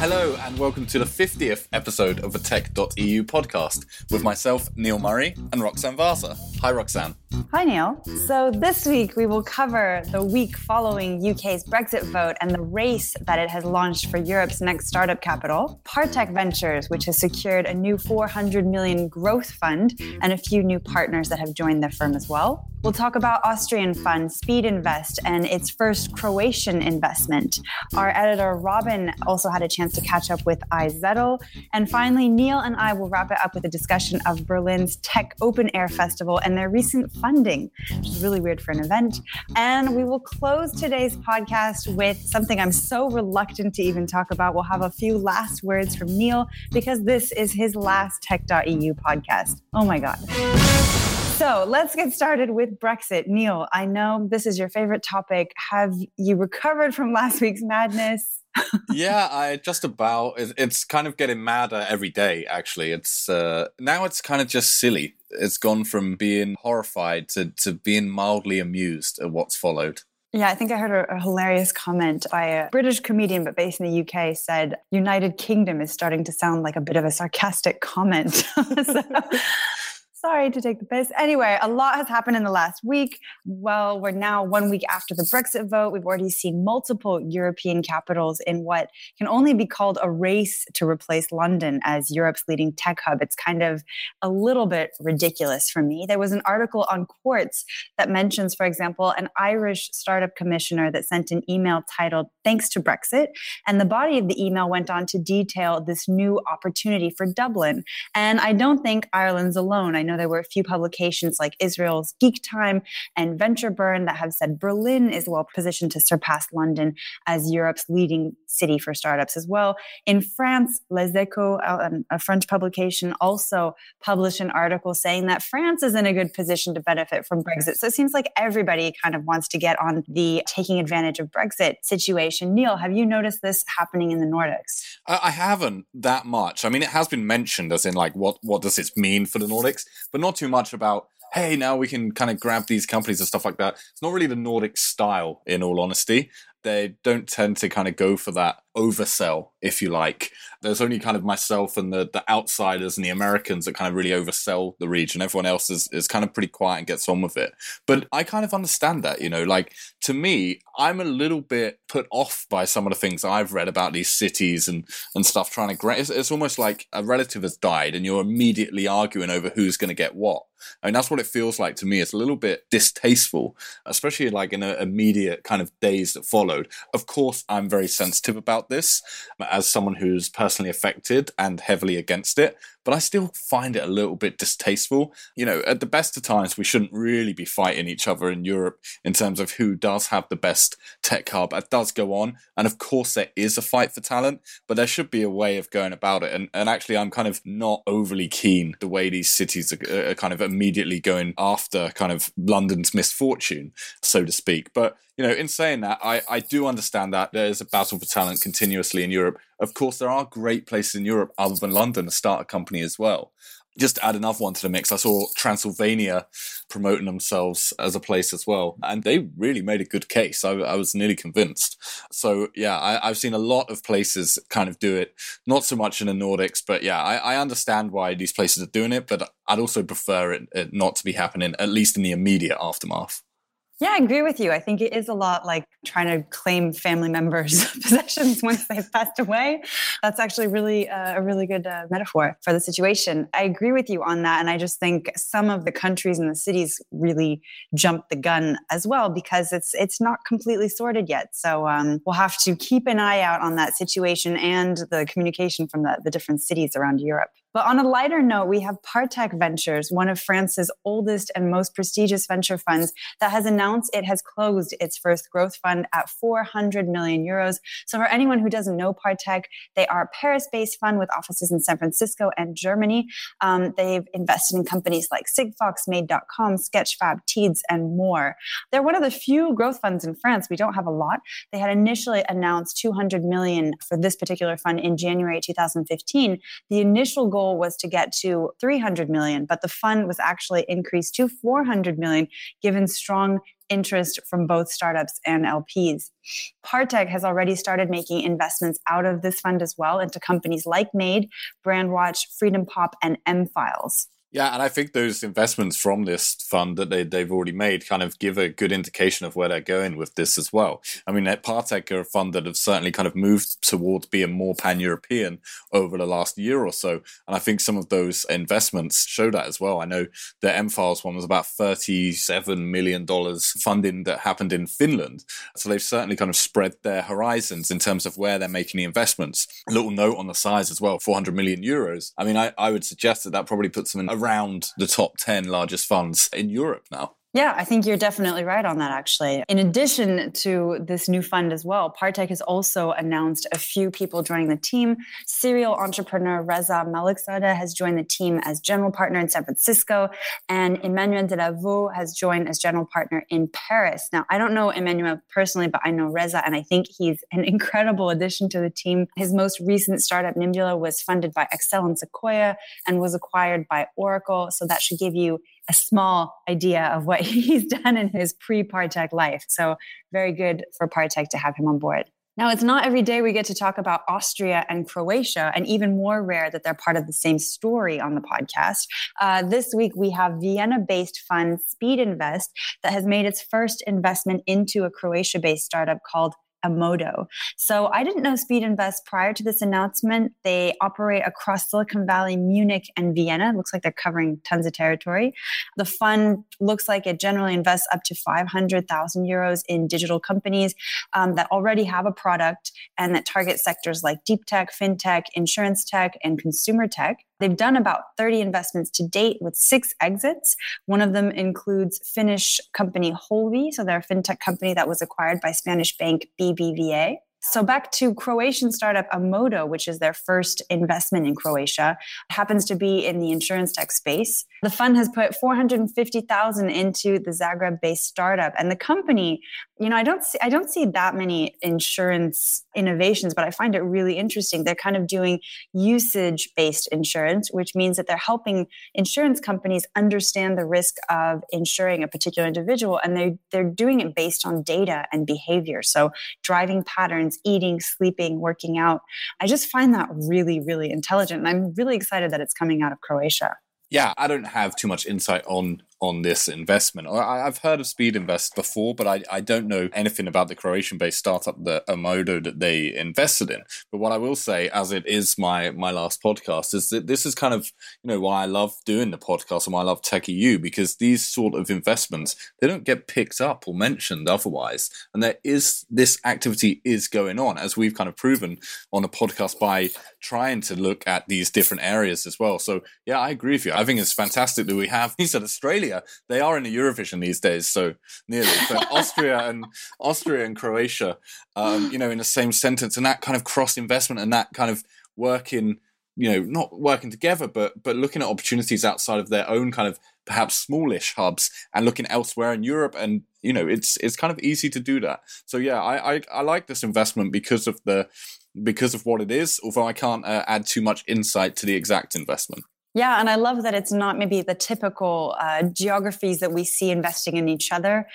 Hello and welcome to the 50th episode of the Tech.eu podcast with myself, Neil Murray, and Roxanne Vasa. Hi, Roxanne. Hi, Neil. So this week we will cover the week following UK's Brexit vote and the race that it has launched for Europe's next startup capital, Partech Ventures, which has secured a new 400 million growth fund and a few new partners that have joined the firm as well. We'll talk about Austrian fund Speed Invest and its first Croatian investment. Our editor Robin also had a chance to catch up with iZettle. And finally, Neil and I will wrap it up with a discussion of Berlin's Tech Open Air Festival and their recent funding, which is really weird for an event. And we will close today's podcast with something I'm so reluctant to even talk about. We'll have a few last words from Neil because this is his last Tech.eu podcast. Oh my God. So let's get started with Brexit. Neil, I know this is your favorite topic. Have you recovered from last week's madness? Yeah, I just about. It's kind of getting madder every day, actually. Now it's kind of just silly. It's gone from being horrified to being mildly amused at what's followed. Yeah, I think I heard a hilarious comment by a British comedian, but based in the UK, said, United Kingdom is starting to sound like a bit of a sarcastic comment. So, sorry to take the piss. Anyway, a lot has happened in the last week. Well, we're now 1 week after the Brexit vote. We've already seen multiple European capitals in what can only be called a race to replace London as Europe's leading tech hub. It's kind of a little bit ridiculous for me. There was an article on Quartz that mentions, for example, an Irish startup commissioner that sent an email titled, "Thanks to Brexit." And the body of the email went on to detail this new opportunity for Dublin. And I don't think Ireland's alone. I know there were a few publications like Israel's Geek Time and Venture Burn that have said Berlin is well positioned to surpass London as Europe's leading city for startups as well. In France, Les Echos, a French publication, also published an article saying that France is in a good position to benefit from Brexit. So it seems like everybody kind of wants to get on the taking advantage of Brexit situation. Neil, have you noticed this happening in the Nordics? I haven't that much. I mean, it has been mentioned as in like, what does this mean for the Nordics? But not too much about, hey, now we can kind of grab these companies and stuff like that. It's not really the Nordic style, in all honesty. They don't tend to kind of go for that oversell, if you like. There's only kind of myself and the outsiders and the Americans that kind of really oversell the region. Everyone else is kind of pretty quiet and gets on with it. But I kind of understand that, you know, like to me, I'm a little bit put off by some of the things I've read about these cities and stuff trying to grab. It's almost like a relative has died and you're immediately arguing over who's going to get what. I mean, that's what it feels like to me. It's a little bit distasteful, especially like in an immediate kind of days that followed. Of course, I'm very sensitive about this as someone who's personally affected and heavily against it, but I still find it a little bit distasteful. You know, at the best of times, we shouldn't really be fighting each other in Europe in terms of who does have the best tech hub. That does go on. And of course, there is a fight for talent, but there should be a way of going about it. And actually, I'm kind of not overly keen the way these cities are kind of immediately going after kind of London's misfortune, so to speak. But, you know, in saying that, I do understand that there is a battle for talent continuously in Europe. Of course, there are great places in Europe other than London to start a company as well. Just to add another one to the mix, I saw Transylvania promoting themselves as a place as well. And they really made a good case. I was nearly convinced. So, yeah, I've seen a lot of places kind of do it. Not so much in the Nordics, but yeah, I understand why these places are doing it. But I'd also prefer it not to be happening, at least in the immediate aftermath. Yeah, I agree with you. I think it is a lot like trying to claim family members' possessions once they've passed away. That's actually really a really good metaphor for the situation. I agree with you on that. And I just think some of the countries and the cities really jumped the gun as well because it's not completely sorted yet. So we'll have to keep an eye out on that situation and the communication from the different cities around Europe. But on a lighter note, we have Partech Ventures, one of France's oldest and most prestigious venture funds, that has announced it has closed its first growth fund at €400 million. So for anyone who doesn't know Partech, they are a Paris-based fund with offices in San Francisco and Germany. They've invested in companies like Sigfox, Made.com, Sketchfab, Teads, and more. They're one of the few growth funds in France. We don't have a lot. They had initially announced $200 million for this particular fund in January 2015. The initial goal was to get to $300 million, but the fund was actually increased to $400 million, given strong interest from both startups and LPs. Partech has already started making investments out of this fund as well into companies like Made, Brandwatch, Freedom Pop, and M-Files. Yeah, and I think those investments from this fund that they've already made kind of give a good indication of where they're going with this as well. I mean, Partech are a fund that have certainly kind of moved towards being more pan-European over the last year or so, and I think some of those investments show that as well. I know the M-Files one was about $37 million funding that happened in Finland, so they've certainly kind of spread their horizons in terms of where they're making the investments. A little note on the size as well, 400 million euros. I mean, I would suggest that probably puts them in around the top 10 largest funds in Europe now. Yeah, I think you're definitely right on that, actually. In addition to this new fund as well, Partech has also announced a few people joining the team. Serial entrepreneur Reza Malekzadeh has joined the team as general partner in San Francisco, and Emmanuel Delavaux has joined as general partner in Paris. Now, I don't know Emmanuel personally, but I know Reza, and I think he's an incredible addition to the team. His most recent startup, Nimbula, was funded by Accel and Sequoia and was acquired by Oracle, so that should give you a small idea of what he's done in his pre-Partech life. So very good for Partech to have him on board. Now, it's not every day we get to talk about Austria and Croatia, and even more rare that they're part of the same story on the podcast. This week, we have Vienna-based fund Speed Invest that has made its first investment into a Croatia-based startup called Amodo. So I didn't know Speed Invest prior to this announcement. They operate across Silicon Valley, Munich, and Vienna. It looks like they're covering tons of territory. The fund looks like it generally invests up to 500,000 euros in digital companies that already have a product and that target sectors like deep tech, fintech, insurance tech, and consumer tech. They've done about 30 investments to date with 6 exits. One of them includes Finnish company Holvi, so they're a fintech company that was acquired by Spanish bank BBVA. So back to Croatian startup Amodo, which is their first investment in Croatia. It happens to be in the insurance tech space. The fund has put 450,000 into the Zagreb-based startup, and the company, you know, I don't see that many insurance innovations, but I find it really interesting. They're kind of doing usage-based insurance, which means that they're helping insurance companies understand the risk of insuring a particular individual, and they're doing it based on data and behavior. So driving patterns, eating, sleeping, working out. I just find that really, really intelligent. And I'm really excited that it's coming out of Croatia. Yeah, I don't have too much insight on this investment. I've heard of Speed Invest before, but I don't know anything about the Croatian-based startup, the Amodo, that they invested in. But what I will say, as it is my last podcast, is that this is kind of, you know, why I love doing the podcast and why I love TechEU, because these sort of investments, they don't get picked up or mentioned otherwise. And this activity is going on, as we've kind of proven on the podcast by trying to look at these different areas as well. So yeah, I agree with you. I think it's fantastic that we have these at Australia. They are in the Eurovision these days, so nearly. So Austria and Croatia, you know, in the same sentence, and that kind of cross investment and that kind of working, you know, not working together, but looking at opportunities outside of their own kind of perhaps smallish hubs and looking elsewhere in Europe. And, you know, it's kind of easy to do that. So yeah, I like this investment because of what it is, although I can't add too much insight to the exact investment. Yeah, and I love that it's not maybe the typical geographies that we see investing in each other.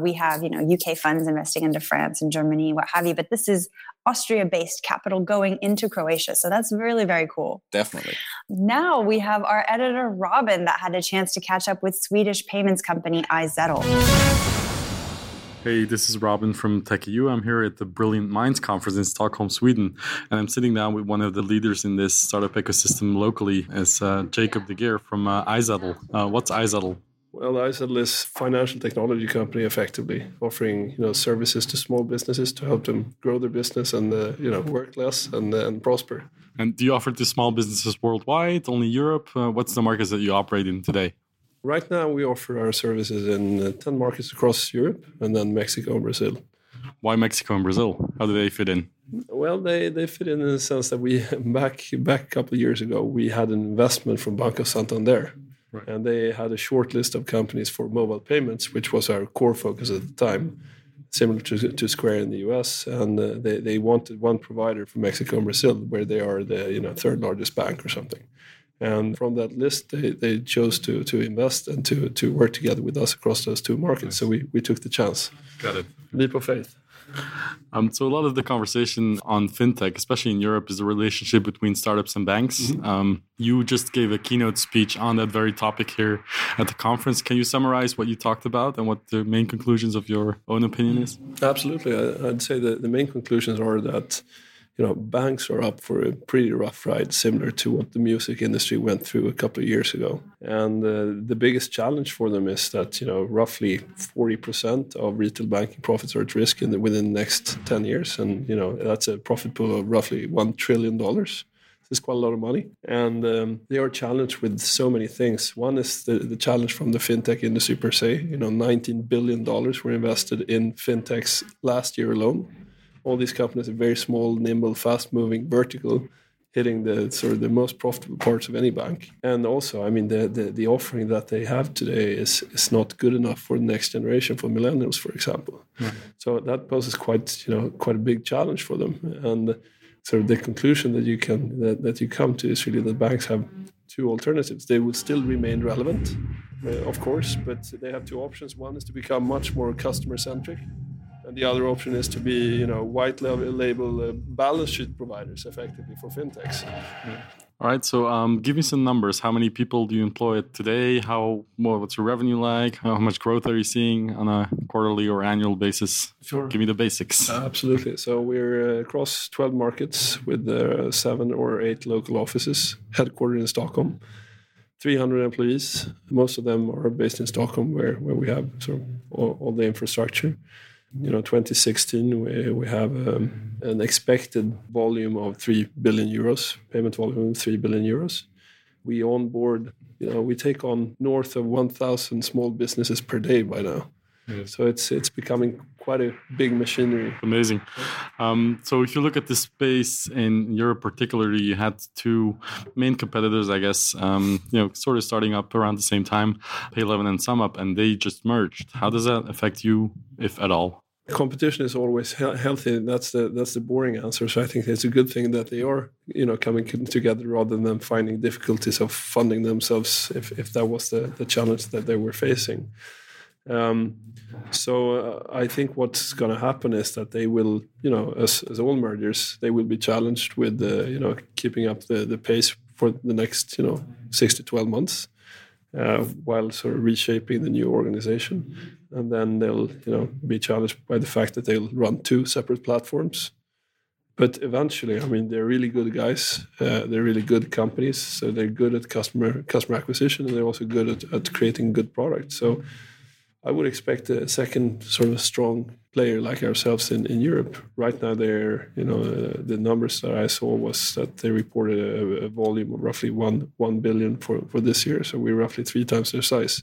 We have, you know, UK funds investing into France and Germany, what have you, but this is Austria-based capital going into Croatia. So that's really very cool. Definitely. Now we have our editor, Robin, that had a chance to catch up with Swedish payments company iZettle. Hey, this is Robin from TechEU. I'm here at the Brilliant Minds Conference in Stockholm, Sweden. And I'm sitting down with one of the leaders in this startup ecosystem locally, as Jacob De Geer from iZettle. What's iZettle? Well, iZettle is a financial technology company, effectively offering, you know, services to small businesses to help them grow their business and you know, work less and prosper. And do you offer to small businesses worldwide, only Europe? What's the markets that you operate in today? Right now, we offer our services in 10 markets across Europe and then Mexico and Brazil. Why Mexico and Brazil? How do they fit in? Well, they fit in the sense that we back a couple of years ago, we had an investment from Banco Santander. Right. And they had a short list of companies for mobile payments, which was our core focus at the time, similar to Square in the US. And they wanted one provider for Mexico and Brazil, where they are the third largest bank or something. And from that list, they chose to invest and to work together with us across those two markets. Nice. So we took the chance. Got it. Leap of faith. So a lot of the conversation on fintech, especially in Europe, is the relationship between startups and banks. Mm-hmm. You just gave a keynote speech on that very topic here at the conference. Can you summarize what you talked about and what the main conclusions of your own opinion is? Absolutely. I'd say that the main conclusions are that banks are up for a pretty rough ride, similar to what the music industry went through a couple of years ago. And the biggest challenge for them is that, roughly 40% of retail banking profits are at risk within the next 10 years. And, that's a profit pool of roughly $1 trillion. It's quite a lot of money. And they are challenged with so many things. One is the challenge from the fintech industry per se. $19 billion were invested in fintechs last year alone. All these companies are very small, nimble, fast-moving, vertical, hitting the sort of the most profitable parts of any bank. And also, the offering that they have today is not good enough for the next generation, for millennials, for example. Mm-hmm. So that poses quite a big challenge for them. And sort of the conclusion that you come to is really that banks have two alternatives. They will still remain relevant, of course, but they have two options. One is to become much more customer-centric. And the other option is to be, white label balance sheet providers, effectively, for fintechs. Yeah. All right. So give me some numbers. How many people do you employ today? What's your revenue like? How much growth are you seeing on a quarterly or annual basis? Sure. Give me the basics. Absolutely. So we're across 12 markets with 7 or 8 local offices, headquartered in Stockholm. 300 employees. Most of them are based in Stockholm, where we have sort of all the infrastructure. 2016, we have an expected volume of 3 billion euros, payment volume of 3 billion euros. We onboard, we take on north of 1,000 small businesses per day by now. Yes. So it's becoming quite a big machinery. Amazing. So if you look at the space in Europe particularly, you had two main competitors, I guess, sort of starting up around the same time, Payleven and SumUp, and they just merged. How does that affect you, if at all? Competition is always healthy. That's the boring answer. So I think it's a good thing that they are, coming together rather than finding difficulties of funding themselves if that was the challenge that they were facing. So I think what's going to happen is that they will, as all mergers, they will be challenged with, keeping up the pace for the next, 6 to 12 months while sort of reshaping the new organization. And then they'll, be challenged by the fact that they'll run two separate platforms. But eventually, they're really good guys. They're really good companies. So they're good at customer acquisition, and they're also good at creating good products. So I would expect a second sort of strong player like ourselves in Europe. Right now, they're, the numbers that I saw was that they reported a volume of roughly 1 billion for this year. So we're roughly 3 times their size.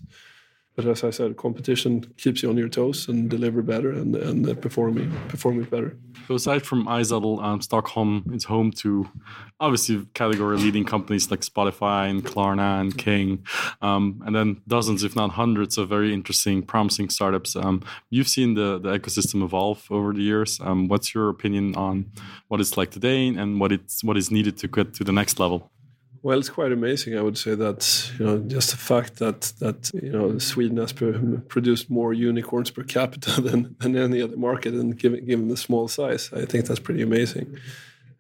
But as I said, competition keeps you on your toes and deliver better and perform better. So aside from iZettle, Stockholm is home to obviously category-leading companies like Spotify and Klarna and King, and then dozens, if not hundreds, of very interesting, promising startups. You've seen the ecosystem evolve over the years. What's your opinion on what it's like today and what is needed to get to the next level? Well, it's quite amazing. I would say that, just the fact that Sweden has produced more unicorns per capita than any other market, and given the small size, I think that's pretty amazing.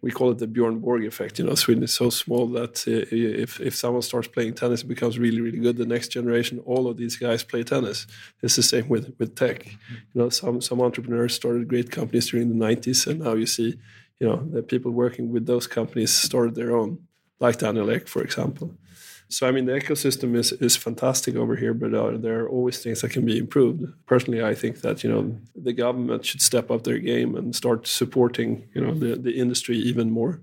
We call it the Bjorn Borg effect. Sweden is so small that if someone starts playing tennis and becomes really, really good, the next generation, all of these guys play tennis. It's the same with tech. Some entrepreneurs started great companies during the 90s, and now you see, the people working with those companies started their own. Like Daniel Ek, for example. So, the ecosystem is fantastic over here, but there are always things that can be improved. Personally, I think that, the government should step up their game and start supporting, the industry even more.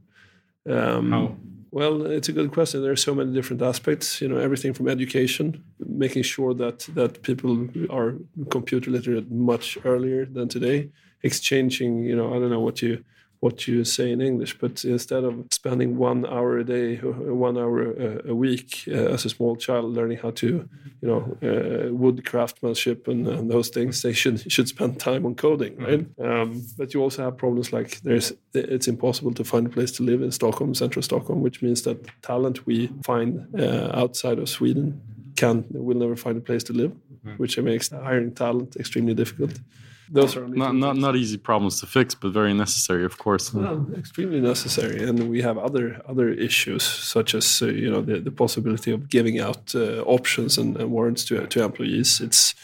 How? Well, it's a good question. There are so many different aspects, everything from education, making sure that people are computer literate much earlier than today, exchanging, you know, I don't know what you say in English, but instead of spending 1 hour a day, 1 hour a week as a small child learning how to, you know, wood craftsmanship and those things, they should spend time on coding, right? But you also have problems like it's impossible to find a place to live in Stockholm, central Stockholm, which means that talent we find outside of Sweden will never find a place to live, which makes hiring talent extremely difficult. Those are not easy problems to fix, but very necessary, of course. Well, extremely necessary, and we have other issues such as the possibility of giving out options and warrants to employees. It's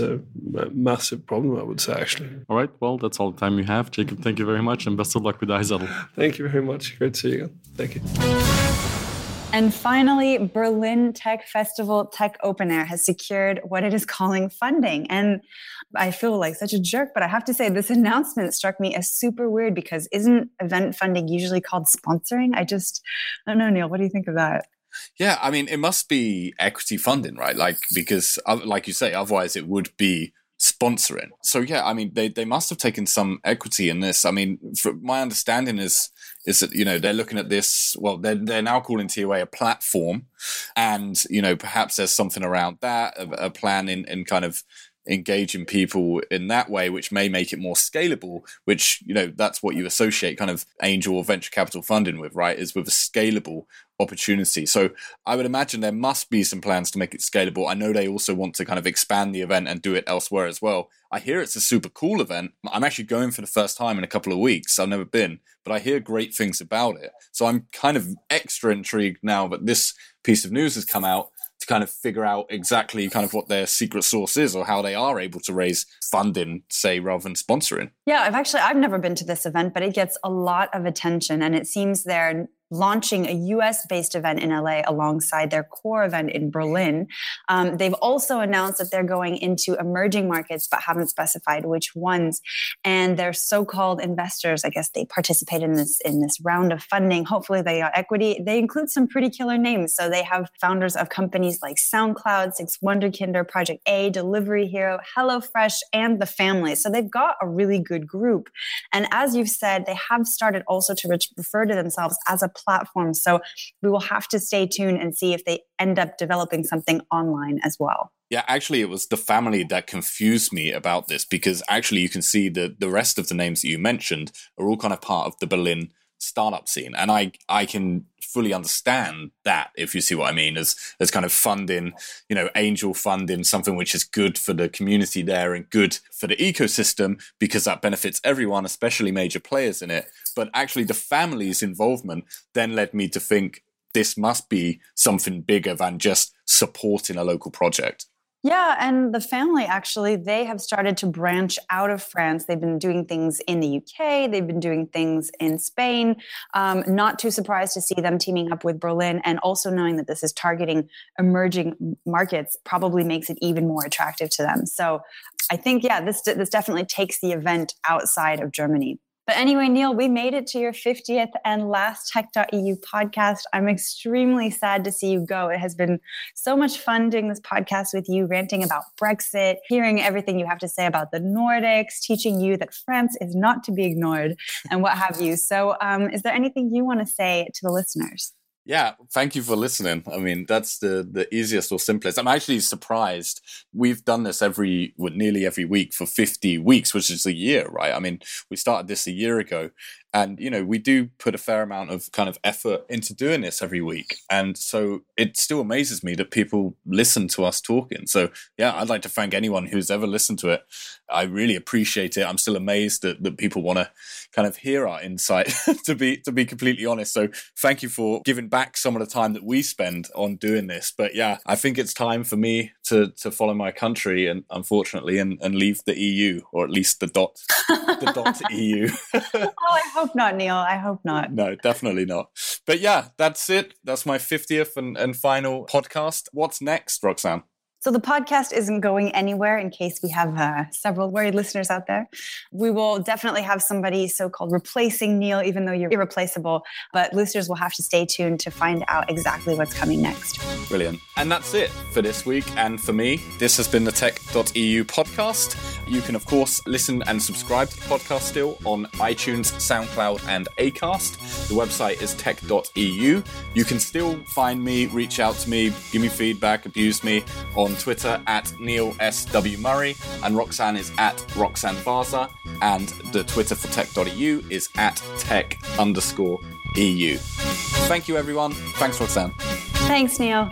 a massive problem, I would say, actually. All right, well, that's all the time we have, Jacob. Thank you very much, and best of luck with iZettle. Thank you very much. Great to see you again. Thank you. And finally, Berlin Tech Festival Tech Open Air has secured what it is calling funding. And I feel like such a jerk, but I have to say this announcement struck me as super weird, because isn't event funding usually called sponsoring? I don't know, Neil, what do you think of that? Yeah, I mean, it must be equity funding, right? Like, because like you say, otherwise it would be sponsoring. So yeah, I mean, they must have taken some equity in this. I mean, from my understanding is that, you know, they're looking at this, well, they're now calling TOA a platform, and, you know, perhaps there's something around that, a plan in kind of engaging people in that way, which may make it more scalable, which, you know, that's what you associate kind of angel or venture capital funding with, right, is with a scalable opportunity. So I would imagine there must be some plans to make it scalable. I know they also want to kind of expand the event and do it elsewhere as well. I hear it's a super cool event. I'm actually going for the first time in a couple of weeks. I've never been, but I hear great things about it. So I'm kind of extra intrigued now that this piece of news has come out, to kind of figure out exactly kind of what their secret sauce is, or how they are able to raise funding, say, rather than sponsoring. Yeah, I've never been to this event, but it gets a lot of attention, and it seems they're launching a US-based event in LA alongside their core event in Berlin. They've also announced that they're going into emerging markets, but haven't specified which ones. And their so-called investors, I guess they participate in this round of funding. Hopefully they got equity. They include some pretty killer names. So they have founders of companies like SoundCloud, 6Wunderkinder, Project A, Delivery Hero, HelloFresh, and The Family. So they've got a really good group. And as you've said, they have started also to refer to themselves as a platform. So we will have to stay tuned and see if they end up developing something online as well. Yeah, actually, it was The Family that confused me about this, because actually you can see the rest of the names that you mentioned are all kind of part of the Berlin startup scene. And I can fully understand that, if you see what I mean, as kind of funding, you know, angel funding, something which is good for the community there and good for the ecosystem, because that benefits everyone, especially major players in it. But actually The Family's involvement then led me to think this must be something bigger than just supporting a local project. Yeah, and The Family, actually, they have started to branch out of France. They've been doing things in the UK. They've been doing things in Spain. Not too surprised to see them teaming up with Berlin, and also knowing that this is targeting emerging markets probably makes it even more attractive to them. So I think, yeah, this definitely takes the event outside of Germany. But anyway, Neil, we made it to your 50th and last Tech.eu podcast. I'm extremely sad to see you go. It has been so much fun doing this podcast with you, ranting about Brexit, hearing everything you have to say about the Nordics, teaching you that France is not to be ignored, and what have you. So is there anything you want to say to the listeners? Yeah, thank you for listening. I mean, that's the easiest or simplest. I'm actually surprised. We've done this nearly every week for 50 weeks, which is a year, right? I mean, we started this a year ago. And, you know, we do put a fair amount of kind of effort into doing this every week. And so it still amazes me that people listen to us talking. So, yeah, I'd like to thank anyone who's ever listened to it. I really appreciate it. I'm still amazed that people want to kind of hear our insight, to be completely honest. So thank you for giving back some of the time that we spend on doing this. But, yeah, I think it's time for me to follow my country, and unfortunately, and leave the EU, or at least the dot EU. Oh, I hope not, Neil. I hope not. No, definitely not. But yeah, that's it. That's my 50th and final podcast. What's next, Roxanne? So the podcast isn't going anywhere, in case we have several worried listeners out there. We will definitely have somebody so-called replacing Neil, even though you're irreplaceable. But listeners will have to stay tuned to find out exactly what's coming next. Brilliant. And that's it for this week. And for me, this has been the Tech.eu podcast. You can, of course, listen and subscribe to the podcast still on iTunes, SoundCloud, and Acast. The website is tech.eu. You can still find me, reach out to me, give me feedback, abuse me on Twitter at Neil S.W. Murray, and Roxanne is at Roxanne Vasa, and the Twitter for tech.eu is at tech_EU. Thank you, everyone. Thanks, Roxanne. Thanks, Neil.